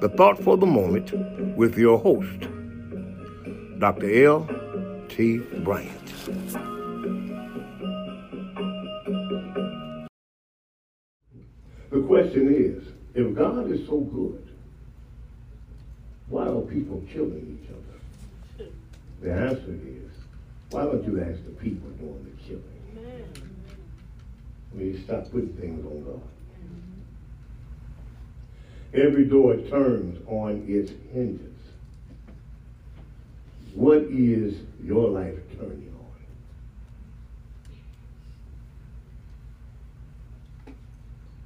the thought for the moment with your host, Dr. L.T. Bryant. The question is, if God is so good, why are people killing each other? The answer is, why don't you ask the people doing the killing? Amen. When you stop putting things on God. Mm-hmm. Every door turns on its hinges. What is your life turning on?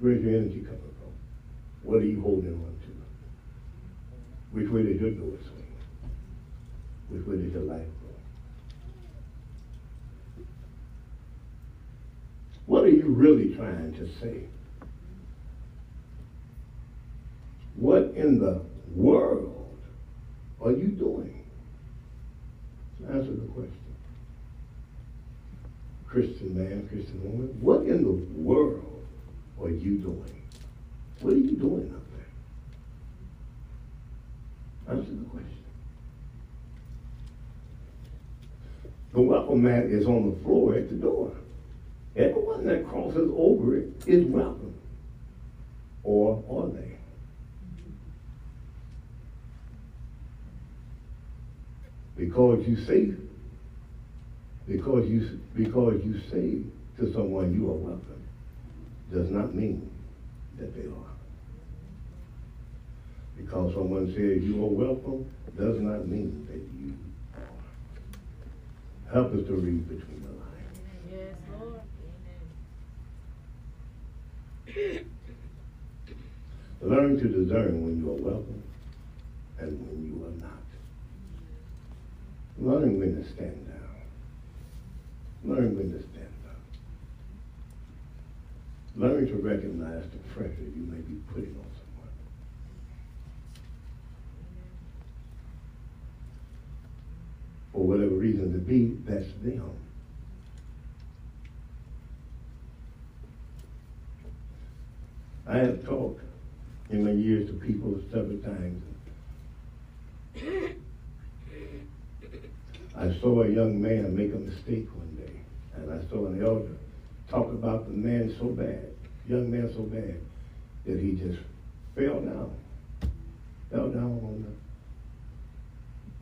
Where's your energy coming from? What are you holding on to? Which way did your door swing? Which way did your life go? What are you really trying to say? What in the world are you doing? Answer the question. Christian man, Christian woman, what in the world are you doing? What are you doing up there? Answer the question. The welcome mat is on the floor at the door. Everyone that crosses over it is welcome. Or are they? Because you say, because you say to someone you are welcome, does not mean that they are. Because someone says you are welcome does not mean that you are. Help us to read between the lines. Yes, Lord. Amen. Learn to discern when you are welcome and when you are not. Learn when to stand down. Learn when to stand. Learn to recognize the pressure you may be putting on someone. For whatever reason to be, that's them. I have talked in my years to people several times. I saw a young man make a mistake one day, and I saw an elder talk about the man so bad, young man so bad, that he just fell down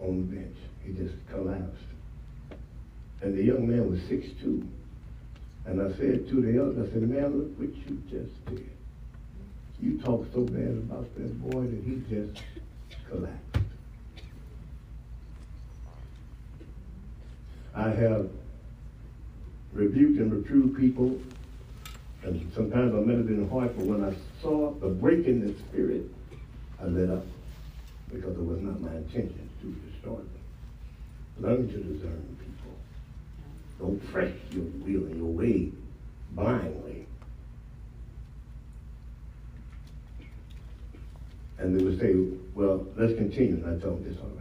on the bench. He just collapsed. And the young man was 6'2". And I said to the elder, I said, man, look what you just did. You talked so bad about that boy that he just collapsed. I have rebuked and reproved people, and sometimes I met it in the heart, but when I saw the break in the spirit, I let up, because it was not my intention to destroy them. Learn to discern people. Don't press your will and your way blindly. And they would say, well, let's continue, and I tell them this, all right.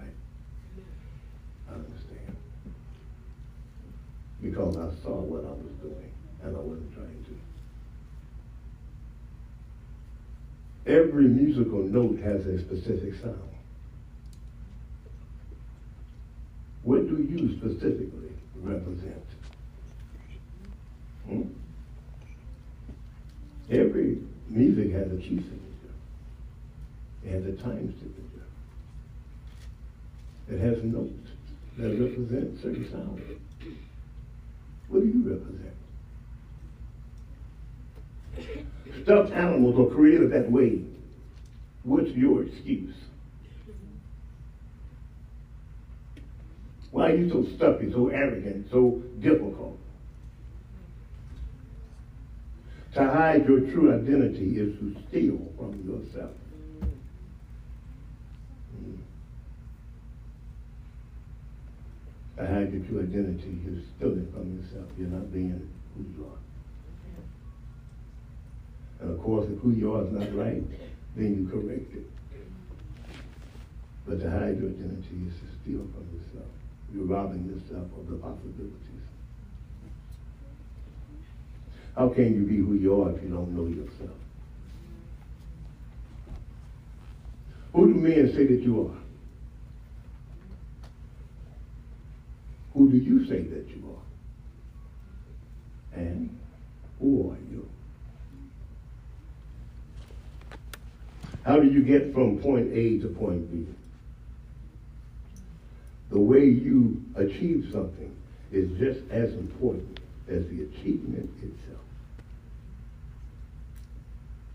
Because I saw what I was doing, and I wasn't trying to. Every musical note has a specific sound. What do you specifically represent? Every music has a key signature. It has a time signature. It has notes that represent certain sounds. What do you represent? Stuffed animals are created that way. What's your excuse? Why are you so stuffy, so arrogant, so difficult? To hide your true identity is to steal from yourself. behind your true identity, you're stealing from yourself. You're not being who you are. And of course, if who you are is not right, then you correct it. But to hide your identity is to steal from yourself. You're robbing yourself of the possibilities. How can you be who you are if you don't know yourself? Who do men say that you are? Who do you say that you are? And who are you? How do you get from point A to point B? The way you achieve something is just as important as the achievement itself.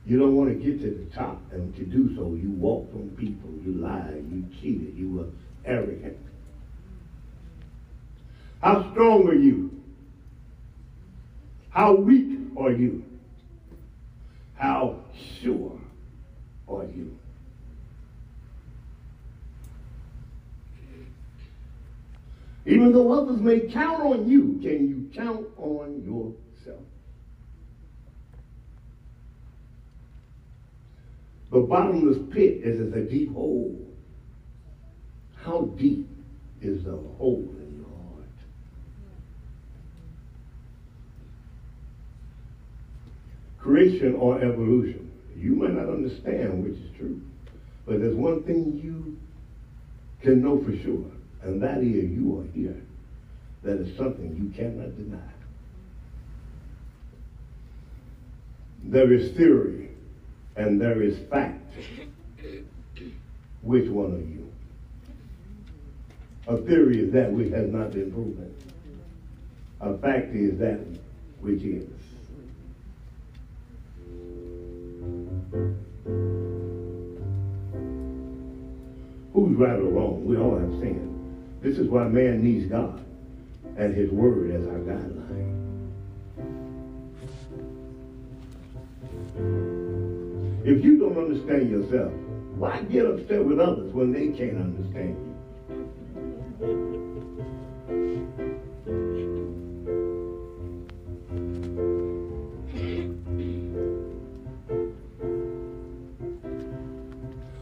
You don't want to get to the top, and to do so, you walk from people, you lied, you cheated, you were arrogant. How strong are you? How weak are you? How sure are you? Even though others may count on you, can you count on yourself? The bottomless pit is a deep hole. How deep is the hole in your heart? Creation or evolution? You might not understand which is true, but there's one thing you can know for sure. And that is, you are here. That is something you cannot deny. There is theory and there is fact. Which one are you? A theory is that which has not been proven. A fact is that which is. Who's right or wrong? We all have sinned. This is why man needs God and his word as our guideline. If you don't understand yourself, why get upset with others when they can't understand you?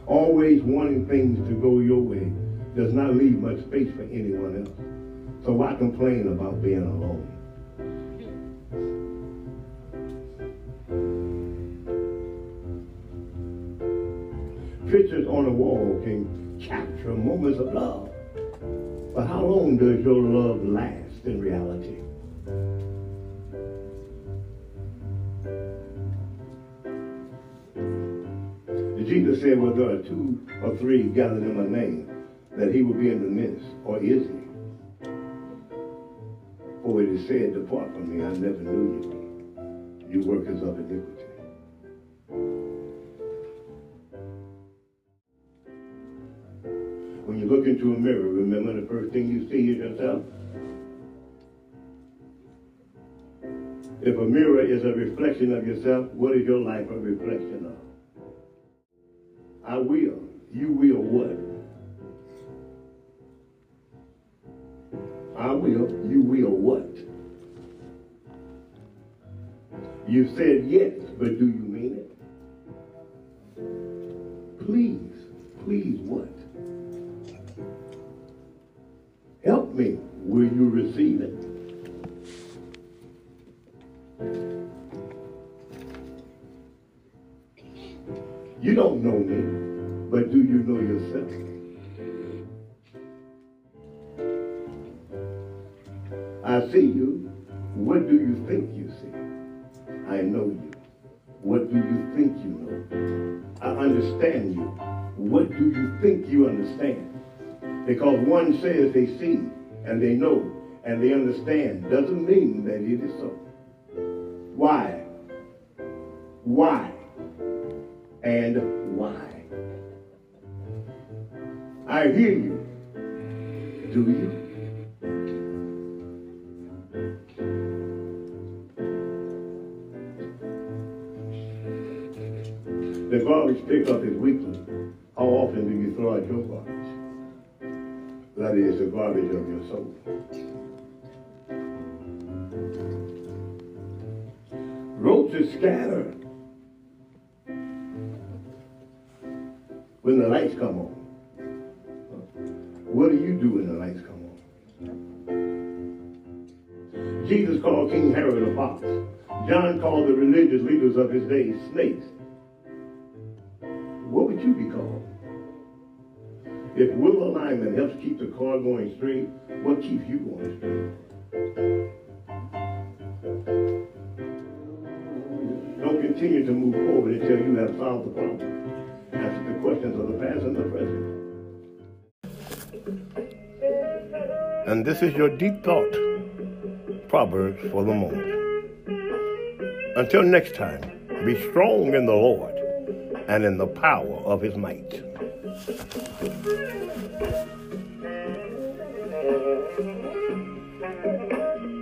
Always wanting things to go your way does not leave much space for anyone else. So why complain about being alone? Pictures on a wall can capture moments of love, but how long does your love last in reality? Jesus said, well, there are two or three gathered in my name, that he will be in the midst, or is he? For it is said, depart from me, I never knew you, you workers of iniquity. When you look into a mirror, remember the first thing you see is yourself? If a mirror is a reflection of yourself, what is your life a reflection of? I will. You will what? I will. You will what? You said yes, but do you mean it? Please. Please what? Help me. Will you receive it? You don't know me, but do you know yourself? I see you. What do you think you see? I know you. What do you think you know? I understand you. What do you think you understand? Because one says they see, and they know, and they understand, doesn't mean that it is so. Why? Why? And why? I hear you. Do you? The garbage pickup is weekly. How often do you throw out your garbage? That is the garbage of your soul. Ropes is scattered when the lights come on. What do you do when the lights come on? Jesus called King Herod a fox. John called the religious leaders of his day snakes. What would you be called? If will alignment helps keep the car going straight, what keeps you going straight? Don't continue to move forward until you have solved the problem. Answer the questions of the past and the present. And this is your Deep Thought Proverbs for the moment. Until next time, be strong in the Lord and in the power of his might. Thank you.